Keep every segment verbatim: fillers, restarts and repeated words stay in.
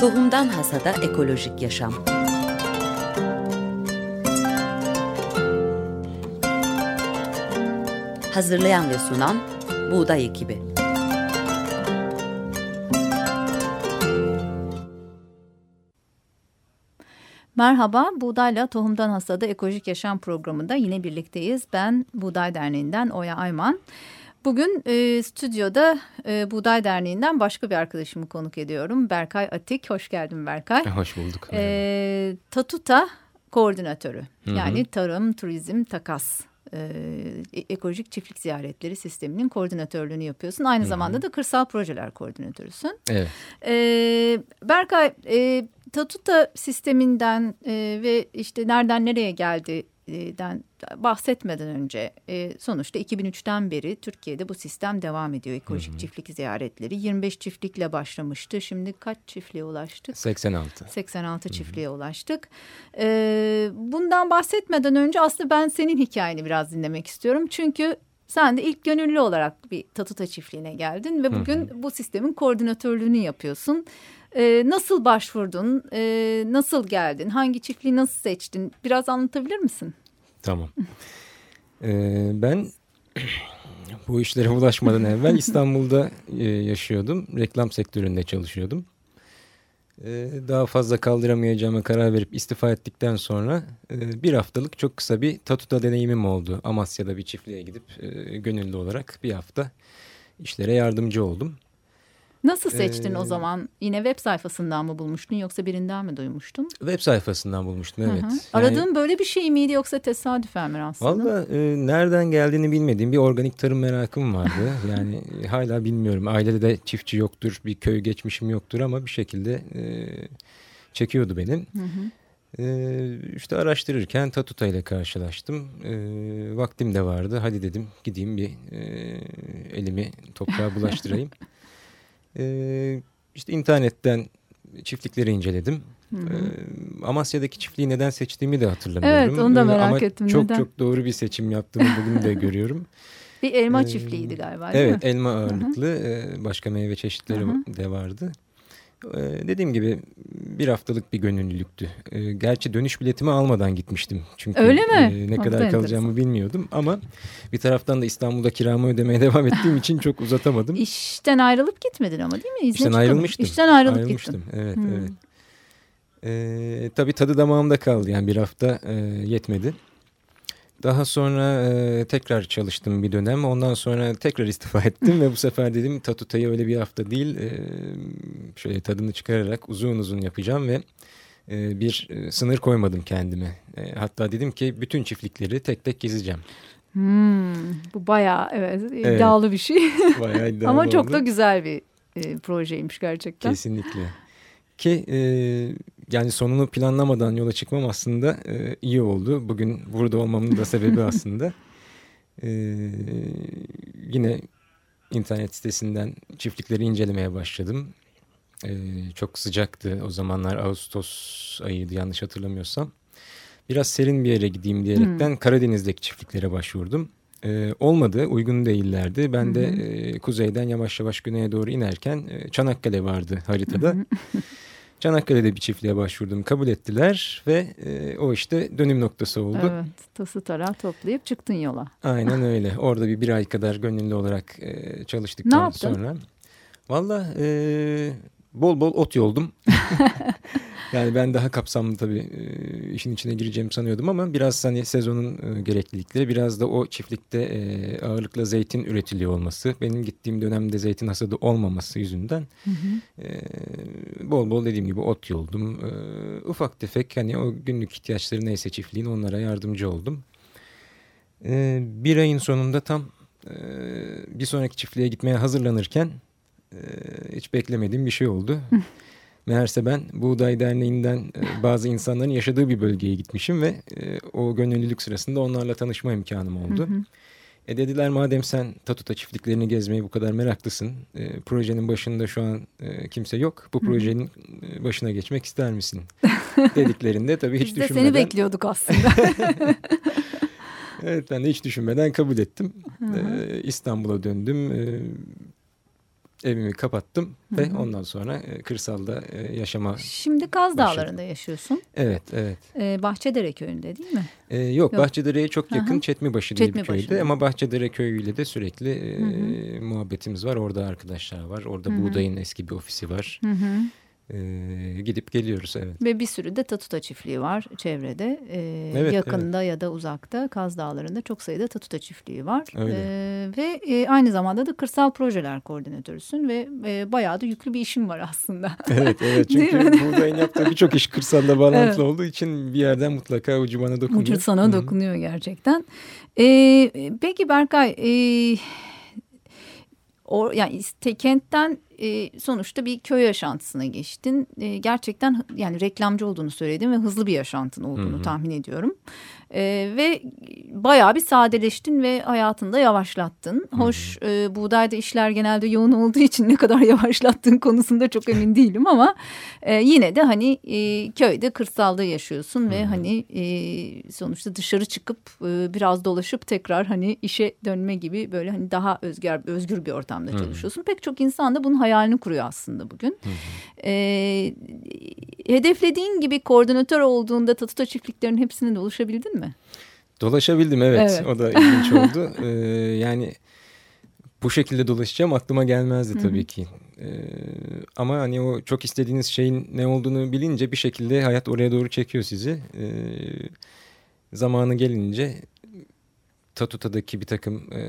Tohumdan Hasada Ekolojik Yaşam. Hazırlayan ve sunan Buğday Ekibi. Merhaba, Buğdayla Tohumdan Hasada Ekolojik Yaşam programında yine birlikteyiz. Ben Buğday Derneği'nden Oya Ayman. Bugün e, stüdyoda e, Buğday Derneği'nden başka bir arkadaşımı konuk ediyorum. Berkay Atik. Hoş geldin Berkay. Hoş bulduk. E, Tatuta koordinatörü. Hı hı. Yani Tarım, Turizm, Takas, e, ekolojik çiftlik ziyaretleri sisteminin koordinatörlüğünü yapıyorsun. Aynı hı hı. zamanda da kırsal projeler koordinatörüsün. Evet. E, Berkay, e, Tatuta sisteminden e, ve işte nereden nereye geldi bahsetmeden önce sonuçta iki bin üçten beri Türkiye'de bu sistem devam ediyor. Ekolojik hı hı. çiftlik ziyaretleri yirmi beş çiftlikle başlamıştı. Şimdi kaç çiftliğe ulaştık? seksen altı seksen altı hı hı. çiftliğe ulaştık. Bundan bahsetmeden önce aslında ben senin hikayeni biraz dinlemek istiyorum. Çünkü sen de ilk gönüllü olarak bir Tatuta çiftliğine geldin ve bugün hı hı. bu sistemin koordinatörlüğünü yapıyorsun. Ee, nasıl başvurdun, ee, nasıl geldin, hangi çiftliği nasıl seçtin? Biraz anlatabilir misin? Tamam. ee, ben bu işlere ulaşmadan evvel İstanbul'da e, yaşıyordum. Reklam sektöründe çalışıyordum. Ee, daha fazla kaldıramayacağıma karar verip istifa ettikten sonra e, bir haftalık çok kısa bir Tatuta deneyimim oldu. Amasya'da bir çiftliğe gidip e, gönüllü olarak bir hafta işlere yardımcı oldum. Nasıl seçtin ee, o zaman? Yine web sayfasından mı bulmuştun yoksa birinden mi duymuştun? Web sayfasından bulmuştum, evet. Yani, aradığın böyle bir şey miydi yoksa tesadüfen mi aslında? Valla e, nereden geldiğini bilmediğim bir organik tarım merakım vardı. Yani e, hala bilmiyorum. Ailede de çiftçi yoktur, bir köy geçmişim yoktur ama bir şekilde e, çekiyordu benim. Hı hı. E, işte araştırırken Tatuta ile karşılaştım. E, vaktim de vardı. Hadi dedim gideyim bir e, elimi toprağa bulaştırayım. Ee, işte internetten çiftlikleri inceledim. Ee, Amasya'daki çiftliği neden seçtiğimi de hatırlamıyorum. Evet, onu da merak Ama ettim. Ama çok neden? Çok doğru bir seçim yaptığımı bugün de görüyorum. Bir elma ee, çiftliğiydi galiba, değil evet, mi? Elma ağırlıklı. Hı-hı. Başka meyve çeşitleri Hı-hı. de vardı. Ee, dediğim gibi bir haftalık bir gönüllülüktü. Ee, gerçi dönüş biletimi almadan gitmiştim. Çünkü Öyle mi? E, ne o kadar kalacağımı bilmiyordum ama bir taraftan da İstanbul'da kiramı ödemeye devam ettiğim için çok uzatamadım. İşten ayrılıp gitmedin ama değil mi? İzne İşten çıkalım. ayrılmıştım. İşten ayrılıp ayrılmıştım. gittim. Evet, hmm. evet. Ee, tabii tadı damağımda kaldı. Yani bir hafta e, yetmedi. Daha sonra e, tekrar çalıştım bir dönem. Ondan sonra tekrar istifa ettim ve bu sefer dedim Tatuta'yı öyle bir hafta değil e, şöyle tadını çıkararak uzun uzun yapacağım ve e, bir e, sınır koymadım kendime. E, hatta dedim ki bütün çiftlikleri tek tek gezeceğim. Hmm, bu bayağı evet, iddialı evet, bir şey. Bayağı iddialı ama çok oldu. Da güzel bir e, projeymiş gerçekten. Kesinlikle. Ki e, yani sonunu planlamadan yola çıkmam aslında e, iyi oldu. Bugün burada olmamın da sebebi aslında. E, yine internet sitesinden çiftlikleri incelemeye başladım. E, çok sıcaktı o zamanlar, Ağustos ayıydı yanlış hatırlamıyorsam. Biraz serin bir yere gideyim diyerekten hmm. Karadeniz'deki çiftliklere başvurdum. E, olmadı, uygun değillerdi. Ben de e, kuzeyden yavaş yavaş güneye doğru inerken e, Çanakkale vardı haritada. Çanakkale'de bir çiftliğe başvurdum, kabul ettiler ve e, o işte dönüm noktası oldu. Evet, tası tarağı toplayıp çıktın yola. Aynen öyle. Orada bir bir ay kadar gönüllü olarak e, çalıştıktan sonra. Valla e, bol bol ot yoldum. Yani ben daha kapsamlı tabii e, işin içine gireceğimi sanıyordum ama biraz hani sezonun e, gereklilikleri, biraz da o çiftlikte e, ağırlıkla zeytin üretiliyor olması, benim gittiğim dönemde zeytin hasadı olmaması yüzünden hı hı. E, bol bol dediğim gibi ot yoldum. E, ufak tefek hani o günlük ihtiyaçları neyse çiftliğin, onlara yardımcı oldum. E, bir ayın sonunda tam e, bir sonraki çiftliğe gitmeye hazırlanırken e, hiç beklemediğim bir şey oldu. Hı. Meğerse ben Buğday Derneği'nden bazı insanların yaşadığı bir bölgeye gitmişim ve o gönüllülük sırasında onlarla tanışma imkanım oldu. Hı hı. E dediler madem sen Tatuta çiftliklerini gezmeye bu kadar meraklısın, e, projenin başında şu an e, kimse yok. Bu projenin hı hı. başına geçmek ister misin? Dediklerinde tabii hiç Biz düşünmeden... Biz de seni bekliyorduk aslında. Evet, ben de hiç düşünmeden kabul ettim. Hı hı. E, İstanbul'a döndüm. E, evimi kapattım Hı-hı. ve ondan sonra kırsalda yaşama... Şimdi Kaz Dağları'nda yaşıyorsun. Evet, evet. Ee, Bahçedere köyünde değil mi? Ee, yok, yok, Bahçedere'ye çok yakın Hı-hı. Çetmibaşı diye Çetmibaşı bir köyde. Ama Bahçedere köyüyle de sürekli e, muhabbetimiz var. Orada arkadaşlar var. Orada Hı-hı. Buğday'ın eski bir ofisi var. Hı-hı. Ee, gidip geliyoruz, evet. Ve bir sürü de Tatuta çiftliği var çevrede. Ee, evet, yakında evet. ya da uzakta Kaz Dağları'nda çok sayıda Tatuta çiftliği var. Ee, ve e, aynı zamanda da kırsal projeler koordinatörüsün ve e, bayağı da yüklü bir işim var aslında. Evet, evet. Çünkü buğdayın yaptığı birçok iş kırsalda bağlantılı evet. olduğu için bir yerden mutlaka ucu bana dokunuyor. Ucu sana Hı-hı. dokunuyor gerçekten. Ee, peki Berkay, e, or, yani kentten e, sonuçta bir köy yaşantısına geçtin. E, gerçekten yani reklamcı olduğunu söyledin ve hızlı bir yaşantın olduğunu Hı-hı. tahmin ediyorum. E, ve bayağı bir sadeleştin ve hayatını da yavaşlattın. Hı-hı. Hoş e, buğdayda işler genelde yoğun olduğu için ne kadar yavaşlattığın konusunda çok emin değilim ama e, yine de hani e, köyde, kırsalda yaşıyorsun Hı-hı. ve hani e, sonuçta dışarı çıkıp e, biraz dolaşıp tekrar hani işe dönme gibi böyle hani daha özgür özgür bir ortamda Hı-hı. çalışıyorsun. Pek çok insan da bunun hayalini kuruyor aslında bugün. Ee, hedeflediğin gibi koordinatör olduğunda Tatuta çiftliklerinin hepsine dolaşabildin mi? Dolaşabildim, evet. evet. O da ilginç oldu. Ee, yani bu şekilde dolaşacağım aklıma gelmezdi tabii Hı-hı. ki. Ee, ama hani o çok istediğiniz şeyin ne olduğunu bilince bir şekilde hayat oraya doğru çekiyor sizi. Ee, zamanı gelince... Tatuta'daki bir takım e,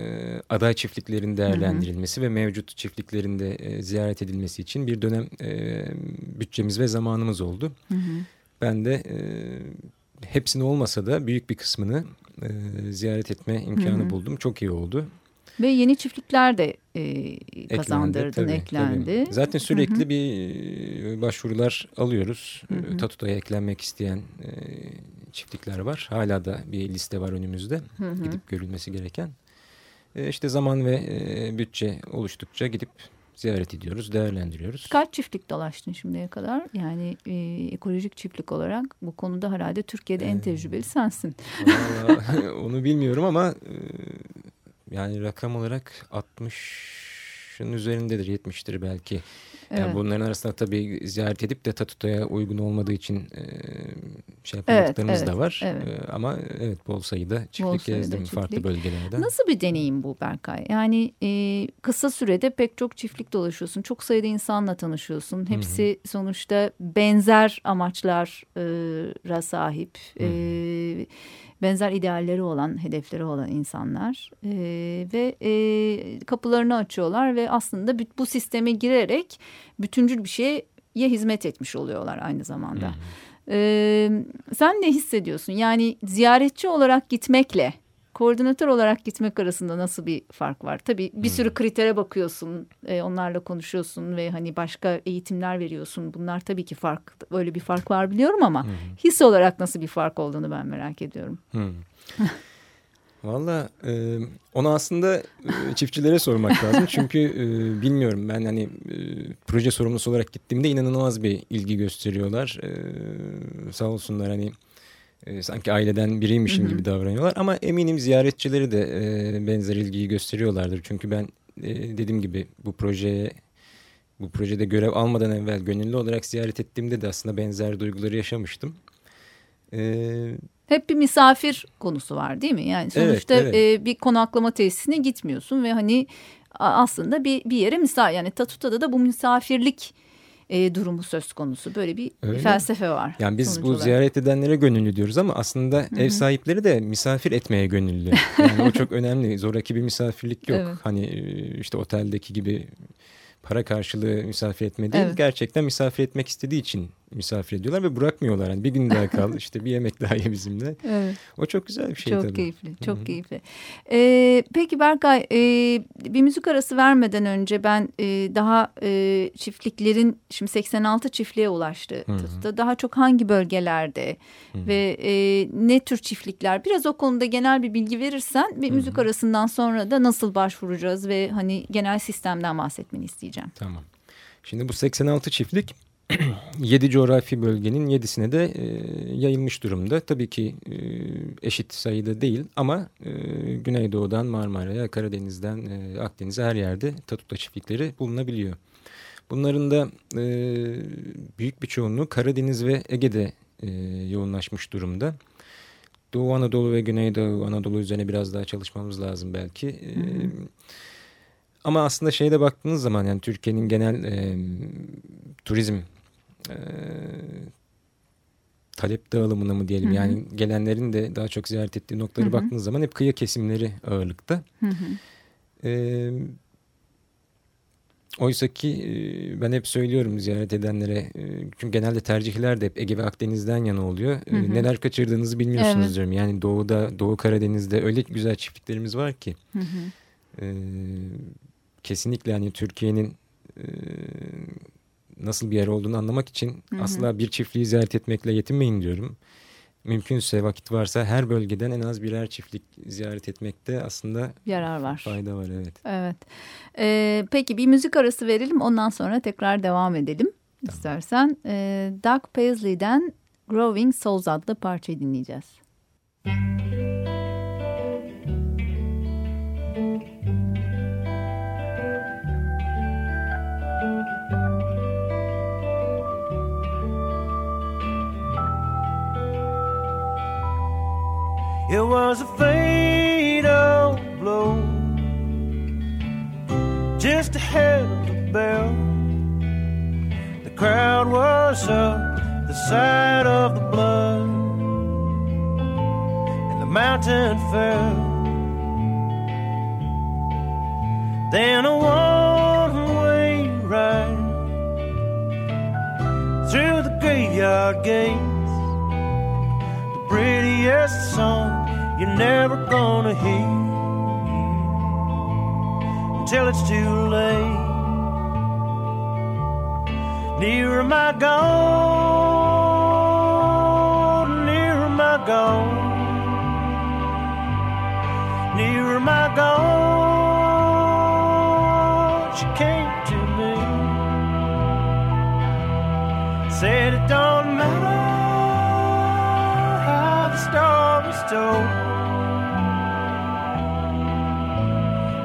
aday çiftliklerin değerlendirilmesi Hı-hı. ve mevcut çiftliklerin de e, ziyaret edilmesi için bir dönem e, bütçemiz ve zamanımız oldu. Hı-hı. Ben de e, hepsini olmasa da büyük bir kısmını e, ziyaret etme imkanı Hı-hı. buldum. Çok iyi oldu. Ve yeni çiftlikler de e, kazandırdın, eklendi. Tabii, eklendi. Tabii. Zaten sürekli Hı-hı. bir başvurular alıyoruz. Hı-hı. Tatuta'ya eklenmek isteyen e, çiftlikler var. Hala da bir liste var önümüzde. Hı-hı. Gidip görülmesi gereken. E, işte zaman ve e, bütçe oluştukça gidip ziyaret ediyoruz, değerlendiriyoruz. Kaç çiftlik dolaştın şimdiye kadar? Yani e, ekolojik çiftlik olarak bu konuda herhalde Türkiye'de ee, en tecrübeli sensin. Vallahi, onu bilmiyorum ama... E, Yani rakam olarak altmışın üzerindedir, yetmiştir belki. Yani evet. Bunların arasında tabii ziyaret edip de Tatuta'ya uygun olmadığı için şey yapmadıklarımız evet, da var. Evet. Ama evet bol sayıda çiftlik gezdim farklı bölgelerde. Nasıl bir deneyim bu Berkay? Yani e, kısa sürede pek çok çiftlik dolaşıyorsun. Çok sayıda insanla tanışıyorsun. Hepsi Hı-hı. sonuçta benzer amaçlara sahip. E, benzer idealleri olan, hedefleri olan insanlar. E, ve e, kapılarını açıyorlar ve aslında bu sisteme girerek bütüncül bir şeye hizmet etmiş oluyorlar aynı zamanda. Hmm. Ee, sen ne hissediyorsun? Yani ziyaretçi olarak gitmekle koordinatör olarak gitmek arasında nasıl bir fark var? Tabii bir hmm. sürü kritere bakıyorsun, e, onlarla konuşuyorsun ve hani başka eğitimler veriyorsun. Bunlar tabii ki fark, öyle bir fark var biliyorum ama hmm. his olarak nasıl bir fark olduğunu ben merak ediyorum. Hmm. Valla e, onu aslında e, çiftçilere sormak lazım. Çünkü e, bilmiyorum ben hani e, proje sorumlusu olarak gittiğimde inanılmaz bir ilgi gösteriyorlar. E, sağ olsunlar hani e, sanki aileden biriymişim Hı-hı. gibi davranıyorlar. Ama eminim ziyaretçileri de e, benzer ilgiyi gösteriyorlardır. Çünkü ben e, dediğim gibi bu projeye... Bu projede görev almadan evvel gönüllü olarak ziyaret ettiğimde de aslında benzer duyguları yaşamıştım. Evet. Hep bir misafir konusu var değil mi? Yani sonuçta evet, evet. E, bir konaklama tesisine gitmiyorsun ve hani aslında bir bir yere misafir. Yani Tatuta'da da bu misafirlik e, durumu söz konusu. Böyle bir Öyle. felsefe var. Yani biz bu olarak. ziyaret edenlere gönüllü diyoruz ama aslında Hı-hı. ev sahipleri de misafir etmeye gönüllü. Yani o çok önemli. Zoraki bir misafirlik yok. Evet. Hani işte oteldeki gibi para karşılığı misafir etme değil. Evet. Gerçekten misafir etmek istediği için misafir ediyorlar ve bırakmıyorlar. Yani bir gün daha kal işte bir yemek daha ye bizimle. Evet. O çok güzel bir şey çok tabii. Çok keyifli. Çok Hı-hı. keyifli. Ee, peki Berkay e, bir müzik arası vermeden önce ben e, daha e, çiftliklerin şimdi seksen altı çiftliğe ulaştı. Hı-hı. Daha çok hangi bölgelerde Hı-hı. ve e, ne tür çiftlikler biraz o konuda genel bir bilgi verirsen bir Hı-hı. müzik arasından sonra da nasıl başvuracağız ve hani genel sistemden bahsetmeni isteyeceğim. Tamam. Şimdi bu seksen altı çiftlik yedi coğrafi bölgenin yedisine de e, yayılmış durumda. Tabii ki e, eşit sayıda değil ama e, Güneydoğu'dan Marmara'ya, Karadeniz'den e, Akdeniz'e her yerde Tatuta çiftlikleri bulunabiliyor. Bunların da e, büyük bir çoğunluğu Karadeniz ve Ege'de e, yoğunlaşmış durumda. Doğu Anadolu ve Güneydoğu Anadolu üzerine biraz daha çalışmamız lazım belki. E, ama aslında şeyde baktığınız zaman yani Türkiye'nin genel e, turizm e, talep dağılımına mı diyelim, hı hı, yani gelenlerin de daha çok ziyaret ettiği noktalara baktığınız zaman hep kıyı kesimleri ağırlıkta. Hı hı. E, Oysa ki ben hep söylüyorum ziyaret edenlere, çünkü genelde tercihler de hep Ege ve Akdeniz'den yana oluyor. Hı hı. Neler kaçırdığınızı bilmiyorsunuz, evet, diyorum. Yani Doğu'da, Doğu Karadeniz'de öyle güzel çiftliklerimiz var ki. Hı hı. Ee, kesinlikle hani Türkiye'nin e, nasıl bir yer olduğunu anlamak için, hı hı, asla bir çiftliği ziyaret etmekle yetinmeyin diyorum. Mümkünse, vakit varsa her bölgeden en az birer çiftlik ziyaret etmekte aslında yarar var, fayda var, evet. Evet. Ee, peki bir müzik arası verelim, ondan sonra tekrar devam edelim, tamam, istersen. Ee, Doug Paisley'den Growing Souls adlı parçayı dinleyeceğiz. It was a fatal blow, just ahead of the bell. The crowd was up the side of the blood, and the mountain fell. Then a one-way ride through the graveyard gate. Prettiest song you're never gonna hear until it's too late. Nearer my God, nearer my God, nearer my God, she came to me, said it don't matter.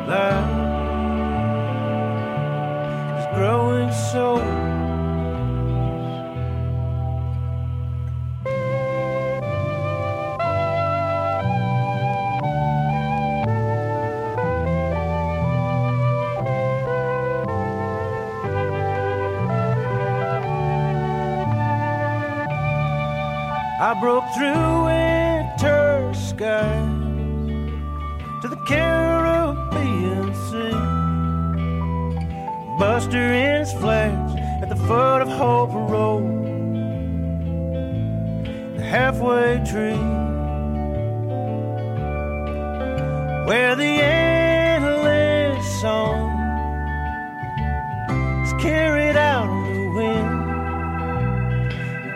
Love is growing so. I broke through winter skies to the Caribbean sea. Buster ends flags at the foot of Hope Road, the halfway tree, where the endless song is carried out on the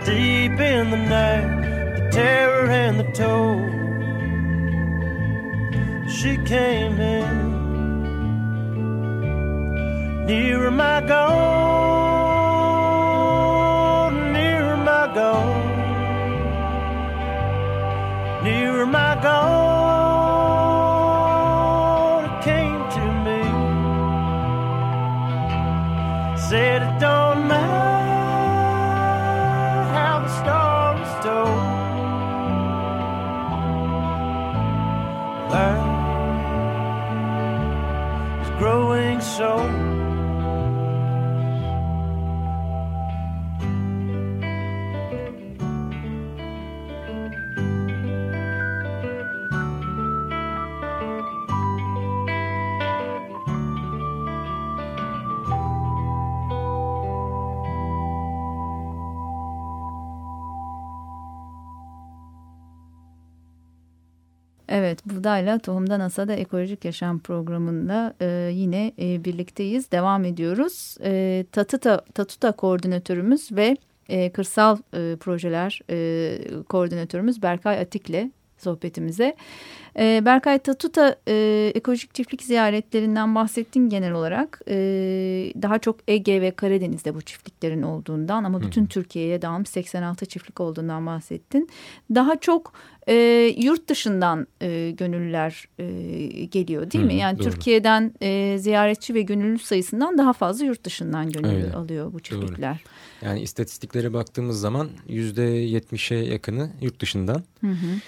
wind, deep in the night. Terror and the toll. She came in. Nearer my God, nearer my God, nearer my God came to me. Said it don't matter how the story's told. Is growing so. Evet, buğdayla Tohumdan Hasada Ekolojik Yaşam programında e, yine e, birlikteyiz. Devam ediyoruz. E, Tatuta, Tatuta koordinatörümüz ve e, kırsal e, projeler e, koordinatörümüz Berkay Atik'le sohbetimize. E, Berkay Tatuta, e, ekolojik çiftlik ziyaretlerinden bahsettin genel olarak. E, daha çok Ege ve Karadeniz'de bu çiftliklerin olduğundan ama bütün hmm. Türkiye'ye dağılmış seksen altı çiftlik olduğundan bahsettin. Daha çok e, yurt dışından e, gönüllüler e, geliyor değil hmm, mi? Yani doğru. Türkiye'den e, ziyaretçi ve gönüllü sayısından daha fazla yurt dışından gönüllü Öyle. alıyor bu çiftlikler. Doğru. Yani istatistiklere baktığımız zaman yüzde yetmişe yakını yurt dışından. Hı hı.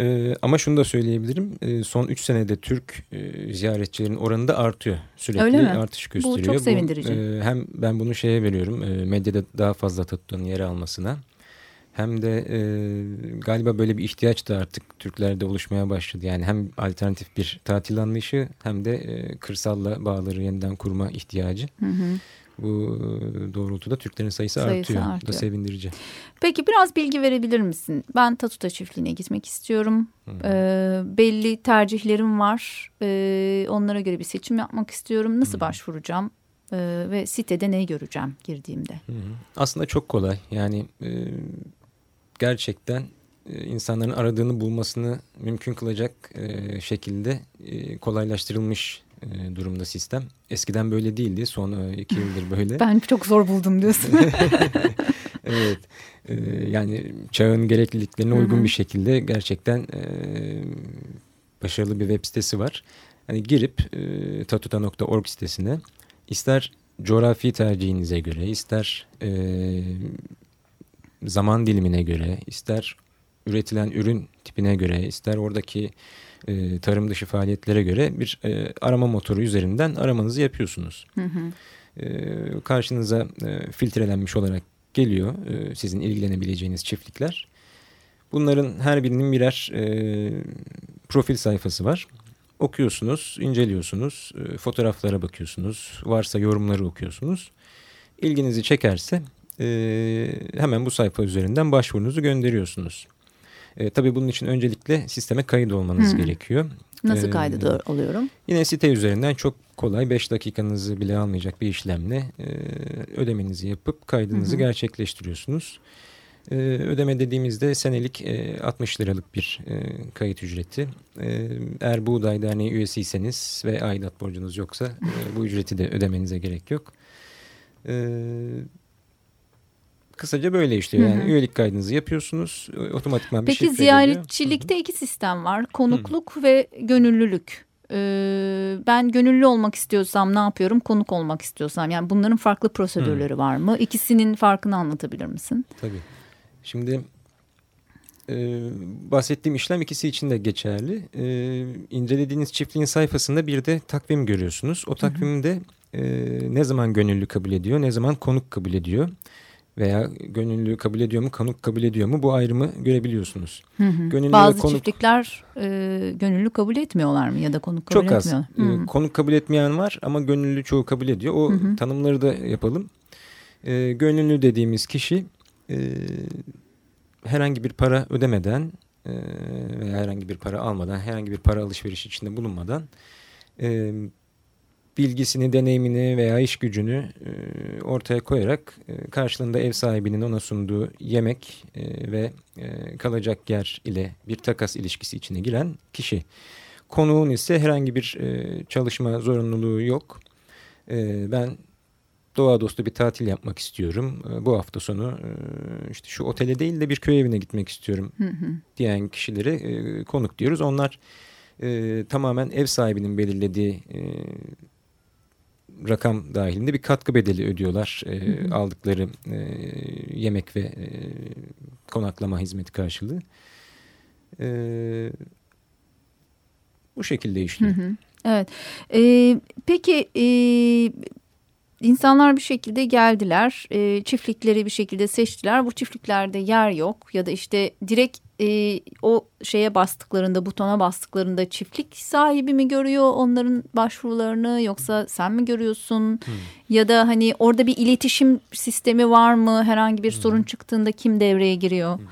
Ee, ama şunu da söyleyebilirim. Ee, son üç senede Türk e, ziyaretçilerin oranı da artıyor. Sürekli artış gösteriyor. Bu çok sevindirici. Bu, e, hem ben bunu şeye veriyorum. E, medyada daha fazla Tatutan'ın yer almasına. Hem de e, galiba böyle bir ihtiyaç da artık Türklerde oluşmaya başladı. Yani hem alternatif bir tatil anlayışı hem de e, kırsalla bağları yeniden kurma ihtiyacı. Hı hı. Bu doğrultuda Türklerin sayısı, sayısı artıyor. artıyor. Bu da sevindirici. Peki biraz bilgi verebilir misin? Ben Tatuta çiftliğine gitmek istiyorum. Ee, belli tercihlerim var. Ee, onlara göre bir seçim yapmak istiyorum. Nasıl Hı-hı. başvuracağım? Ee, ve sitede ne göreceğim girdiğimde? Hı-hı. Aslında çok kolay. Yani e, gerçekten e, insanların aradığını bulmasını mümkün kılacak e, şekilde e, kolaylaştırılmış durumda sistem. Eskiden böyle değildi. Son iki yıldır böyle. Ben çok zor buldum diyorsun. Evet. Yani çağın gerekliliklerine uygun Hı-hı. bir şekilde gerçekten başarılı bir web sitesi var. Hani girip tatuta nokta org sitesine ister coğrafi tercihinize göre, ister zaman dilimine göre, ister üretilen ürün tipine göre, ister oradaki e, tarım dışı faaliyetlere göre bir e, arama motoru üzerinden aramanızı yapıyorsunuz. Hı hı. E, karşınıza e, filtrelenmiş olarak geliyor e, sizin ilgilenebileceğiniz çiftlikler. Bunların her birinin birer e, profil sayfası var. Okuyorsunuz, inceliyorsunuz, e, fotoğraflara bakıyorsunuz, varsa yorumları okuyorsunuz. İlginizi çekerse e, hemen bu sayfa üzerinden başvurunuzu gönderiyorsunuz. E, tabii bunun için öncelikle sisteme kayıt olmanız Hı. gerekiyor. Nasıl kayıt ee, oluyorum? Yine site üzerinden çok kolay, beş dakikanızı bile almayacak bir işlemle e, ödemenizi yapıp kaydınızı Hı. gerçekleştiriyorsunuz. E, ödeme dediğimizde senelik e, altmış liralık bir e, kayıt ücreti. E, eğer Buğday Derneği üyesiyseniz ve aidat borcunuz yoksa e, bu ücreti de ödemenize gerek yok. Evet. Kısaca böyle işliyor. Yani Hı-hı. üyelik kaydınızı yapıyorsunuz. Otomatikman bir şey Peki ziyaretçilikte Hı-hı. iki sistem var. Konukluk Hı-hı. ve gönüllülük. Ee, ben gönüllü olmak istiyorsam ne yapıyorum? Konuk olmak istiyorsam. Yani bunların farklı prosedürleri Hı-hı. var mı? İkisinin farkını anlatabilir misin? Tabii. Şimdi e, bahsettiğim işlem ikisi için de geçerli. E, incelediğiniz çiftliğin sayfasında bir de takvim görüyorsunuz. O takvimde e, ne zaman gönüllü kabul ediyor, ne zaman konuk kabul ediyor. Veya gönüllü kabul ediyor mu, konuk kabul ediyor mu, bu ayrımı görebiliyorsunuz. Hı hı. Bazı konuk... çiftlikler e, gönüllü kabul etmiyorlar mı ya da konuk kabul Çok etmiyorlar? Çok az. E, konuk kabul etmeyen var ama gönüllü çoğu kabul ediyor. O hı hı. tanımları da yapalım. E, gönüllü dediğimiz kişi e, herhangi bir para ödemeden e, veya herhangi bir para almadan, herhangi bir para alışverişi içinde bulunmadan... E, bilgisini, deneyimini veya iş gücünü e, ortaya koyarak e, karşılığında ev sahibinin ona sunduğu yemek e, ve e, kalacak yer ile bir takas ilişkisi içine giren kişi. Konuğun ise herhangi bir e, çalışma zorunluluğu yok. E, ben doğa dostu bir tatil yapmak istiyorum. E, bu hafta sonu e, işte şu otele değil de bir köy evine gitmek istiyorum hı hı. diyen kişilere e, konuk diyoruz. Onlar e, tamamen ev sahibinin belirlediği e, rakam dahilinde bir katkı bedeli ödüyorlar e, hı hı. aldıkları e, yemek ve e, konaklama hizmeti karşılığı. E, bu şekilde işliyor. Hı hı. Evet. E, peki e, insanlar bir şekilde geldiler, e, çiftlikleri bir şekilde seçtiler. Bu çiftliklerde yer yok ya da işte direkt e, o şeye bastıklarında, butona bastıklarında çiftlik sahibi mi görüyor onların başvurularını yoksa sen mi görüyorsun? Hmm. Ya da hani orada bir iletişim sistemi var mı? Herhangi bir hmm. sorun çıktığında kim devreye giriyor? Hmm.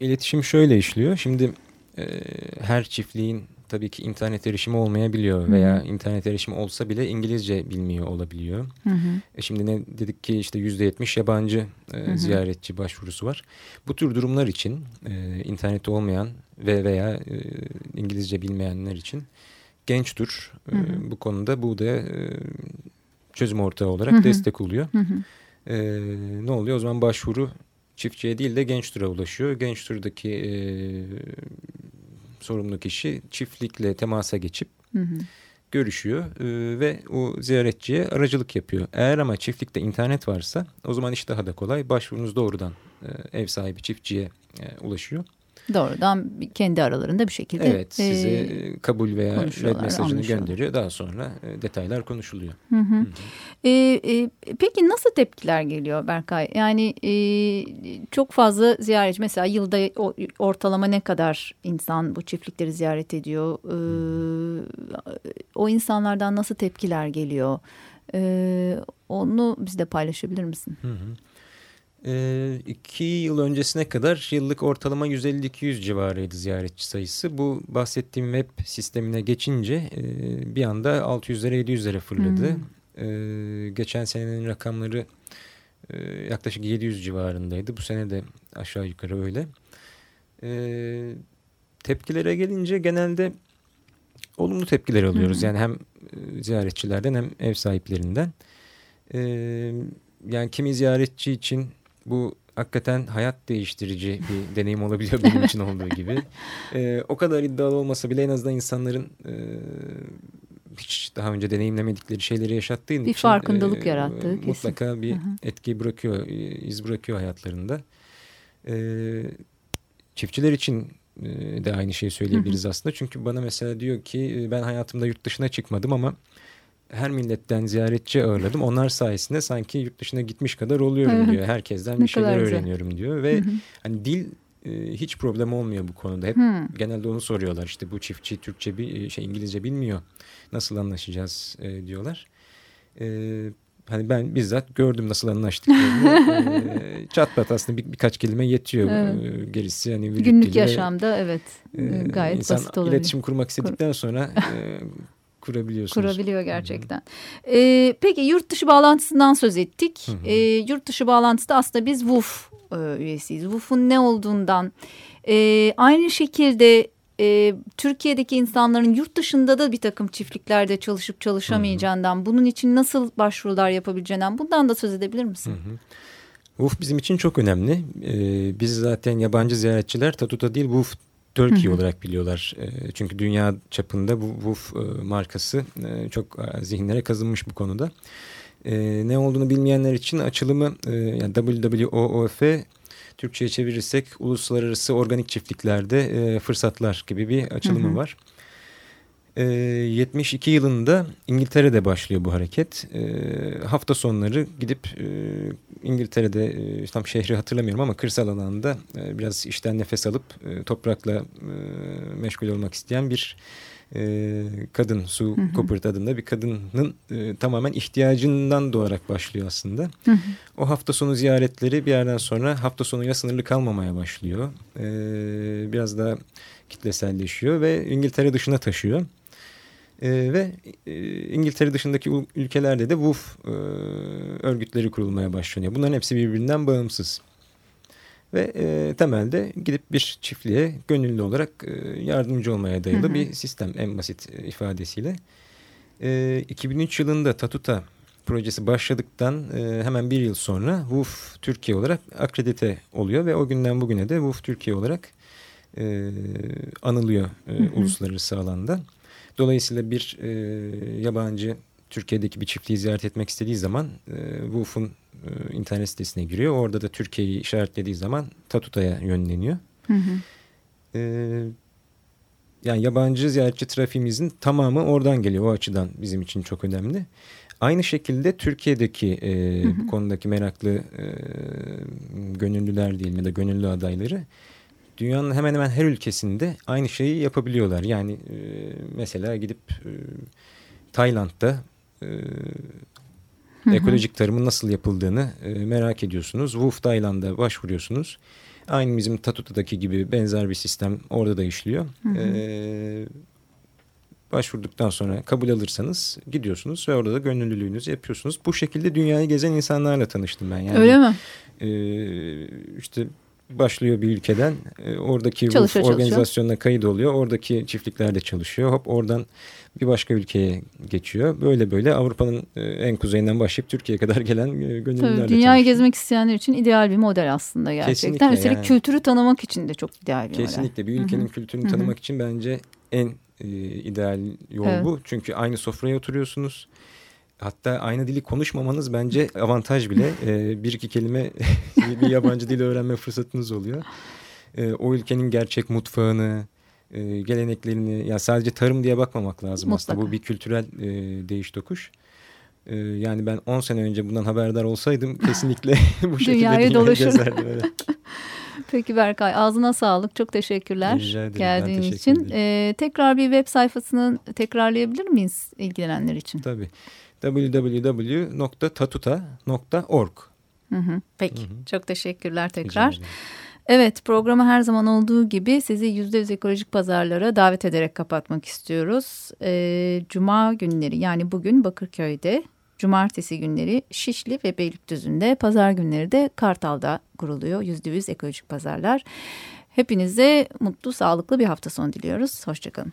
İletişim şöyle işliyor. Şimdi e, her çiftliğin tabii ki internet erişimi olmayabiliyor Hı-hı. veya internet erişimi olsa bile İngilizce bilmiyor olabiliyor. E şimdi ne dedik ki işte yüzde yetmiş yabancı e, ziyaretçi başvurusu var. Bu tür durumlar için e, internette olmayan ve veya e, İngilizce bilmeyenler için gençtir. Hı hı. E, bu konuda bu da e, çözüm ortağı olarak hı hı. destek oluyor. Hı hı. E, ne oluyor? O zaman başvuru çiftçiye değil de Gençtür'e ulaşıyor. Gençtür'deki e, sorumlu kişi çiftlikle temasa geçip hı hı. görüşüyor e, ve o ziyaretçiye aracılık yapıyor. Eğer ama çiftlikte internet varsa o zaman iş daha da kolay. Başvurunuz doğrudan e, ev sahibi çiftçiye e, ulaşıyor. Doğrudan kendi aralarında bir şekilde evet, size e, kabul veya red mesajını gönderiyor. Daha sonra e, detaylar konuşuluyor. Hı hı. Hı hı. E, e, peki nasıl tepkiler geliyor Berkay? Yani e, çok fazla ziyaretçi, mesela yılda o, ortalama ne kadar insan bu çiftlikleri ziyaret ediyor? E, o insanlardan nasıl tepkiler geliyor? E, onu bizle paylaşabilir misin? Hı hı. E, iki yıl öncesine kadar yıllık ortalama yüz elli iki yüz civarıydı ziyaretçi sayısı. Bu bahsettiğim web sistemine geçince e, bir anda altı yüzlere yedi yüzlere fırladı. Hmm. E, geçen senenin rakamları e, yaklaşık yedi yüz civarındaydı. Bu sene de aşağı yukarı öyle. E, tepkilere gelince genelde olumlu tepkiler alıyoruz. Hmm. Yani hem ziyaretçilerden hem ev sahiplerinden. E, yani kimi ziyaretçi için bu hakikaten hayat değiştirici bir deneyim olabiliyor benim için olduğu gibi. Ee, o kadar iddialı olmasa bile en azından insanların e, hiç daha önce deneyimlemedikleri şeyleri yaşattığı için bir farkındalık e, yarattı. Mutlaka kesin. Bir Hı-hı. etki bırakıyor, iz bırakıyor hayatlarında. Ee, çiftçiler için de aynı şeyi söyleyebiliriz Hı-hı. aslında. Çünkü bana mesela diyor ki ben hayatımda yurt dışına çıkmadım ama her milletten ziyaretçi ağırladım. Onlar sayesinde sanki yurt dışına gitmiş kadar oluyorum evet. diyor. Herkesten ne bir şeyler güzel. öğreniyorum diyor. Ve Hı-hı. hani dil e, hiç problem olmuyor bu konuda. Hep Hı. genelde onu soruyorlar. İşte bu çiftçi Türkçe bir şey İngilizce bilmiyor. Nasıl anlaşacağız e, diyorlar. E, hani ben bizzat gördüm nasıl anlaştıklarını. e, çatlat aslında bir, birkaç kelime yetiyor. Evet. E, gerisi hani günlük dile, yaşamda evet. E, gayet insan basit olabilir. İletişim kurmak istedikten Kur- sonra e, kurabiliyorsunuz. Kurabiliyor gerçekten. Ee, peki yurt dışı bağlantısından söz ettik. Hı hı. Ee, yurt dışı bağlantısı da aslında biz W U F e, üyesiyiz. W U F'un ne olduğundan e, aynı şekilde e, Türkiye'deki insanların yurt dışında da bir takım çiftliklerde çalışıp çalışamayacağından, hı hı. bunun için nasıl başvurular yapabileceğinden bundan da söz edebilir misin? Hı hı. W U F bizim için çok önemli. Ee, biz zaten yabancı ziyaretçiler Tatuta değil W U F Türkiye olarak biliyorlar. Çünkü dünya çapında bu W U F markası çok zihinlere kazınmış bu konuda. Ne olduğunu bilmeyenler için açılımı yani W W O O F Türkçe'ye çevirirsek Uluslararası Organik Çiftliklerde Fırsatlar gibi bir açılımı hı hı. var. yetmiş iki yılında İngiltere'de başlıyor bu hareket. Hafta sonları gidip İngiltere'de tam şehri hatırlamıyorum ama kırsal alanda biraz işten nefes alıp toprakla meşgul olmak isteyen bir kadın, Sue Coppert adında bir kadının tamamen ihtiyacından doğarak başlıyor aslında. Hı hı. O hafta sonu ziyaretleri bir yerden sonra hafta sonuyla sınırlı kalmamaya başlıyor. Biraz daha kitleselleşiyor ve İngiltere dışına taşıyor. Ee, ve e, İngiltere dışındaki u- ülkelerde de W U F e, örgütleri kurulmaya başlanıyor. Bunların hepsi birbirinden bağımsız. Ve e, temelde gidip bir çiftliğe gönüllü olarak e, yardımcı olmaya dayalı hı hı. bir sistem en basit e, ifadesiyle. E, iki bin üç yılında Tatuta projesi başladıktan e, hemen bir yıl sonra W U F Türkiye olarak akredite oluyor ve o günden bugüne de W U F Türkiye olarak e, anılıyor e, hı hı. uluslararası alanda. Dolayısıyla bir e, yabancı Türkiye'deki bir çiftliği ziyaret etmek istediği zaman e, W U F'un e, internet sitesine giriyor. Orada da Türkiye'yi işaretlediği zaman Tatuta'ya yönleniyor. Hı hı. E, yani yabancı ziyaretçi trafiğimizin tamamı oradan geliyor. O açıdan bizim için çok önemli. Aynı şekilde Türkiye'deki e, hı hı. bu konudaki meraklı e, gönüllüler diyelim ya da gönüllü adayları dünyanın hemen hemen her ülkesinde aynı şeyi yapabiliyorlar. Yani e, mesela gidip e, Tayland'da e, ekolojik tarımın nasıl yapıldığını e, merak ediyorsunuz. W U F Tayland'a başvuruyorsunuz. Aynı bizim Tatuta'daki gibi benzer bir sistem orada da işliyor. E, başvurduktan sonra kabul alırsanız gidiyorsunuz ve orada da gönüllülüğünüzü yapıyorsunuz. Bu şekilde dünyayı gezen insanlarla tanıştım ben. Yani, öyle mi? E, işte... başlıyor bir ülkeden. E, oradaki çalışıyor, çalışıyor. organizasyonuna kayıt oluyor. Oradaki çiftliklerde çalışıyor. Hop oradan bir başka ülkeye geçiyor. Böyle böyle Avrupa'nın en kuzeyinden başlayıp Türkiye'ye kadar gelen gönüllülerle çalışıyor. Dünyayı çalışıyor. Gezmek isteyenler için ideal bir model aslında gerçekten. Kesinlikle. Üstelik yani kültürü tanımak için de çok ideal bir Kesinlikle. model. Kesinlikle. Bir ülkenin Hı-hı. kültürünü Hı-hı. tanımak için bence en e, ideal yol evet. bu. Çünkü aynı sofraya oturuyorsunuz. Hatta aynı dili konuşmamanız bence avantaj bile. ee, bir iki kelime bir yabancı dil öğrenme fırsatınız oluyor. Ee, o ülkenin gerçek mutfağını, e, geleneklerini, ya sadece tarım diye bakmamak lazım Mutlaka. aslında. Bu bir kültürel e, değiş tokuş. E, yani ben on sene önce bundan haberdar olsaydım kesinlikle bu şekilde dünyayı gezerdim. Evet. Peki Berkay, ağzına sağlık. Çok teşekkürler ederim, geldiğiniz teşekkür için. Ee, tekrar bir web sayfasını tekrarlayabilir miyiz ilgilenenler için? Tabii. double-u double-u double-u nokta tatuta nokta org Hı hı. Peki. Hı hı. Çok teşekkürler tekrar. Evet, programı her zaman olduğu gibi sizi yüzde yüz ekolojik pazarlara davet ederek kapatmak istiyoruz. Ee, Cuma günleri, yani bugün Bakırköy'de, cumartesi günleri Şişli ve Beylikdüzü'nde, pazar günleri de Kartal'da kuruluyor yüzde yüz ekolojik pazarlar. Hepinize mutlu, sağlıklı bir hafta sonu diliyoruz. Hoşçakalın.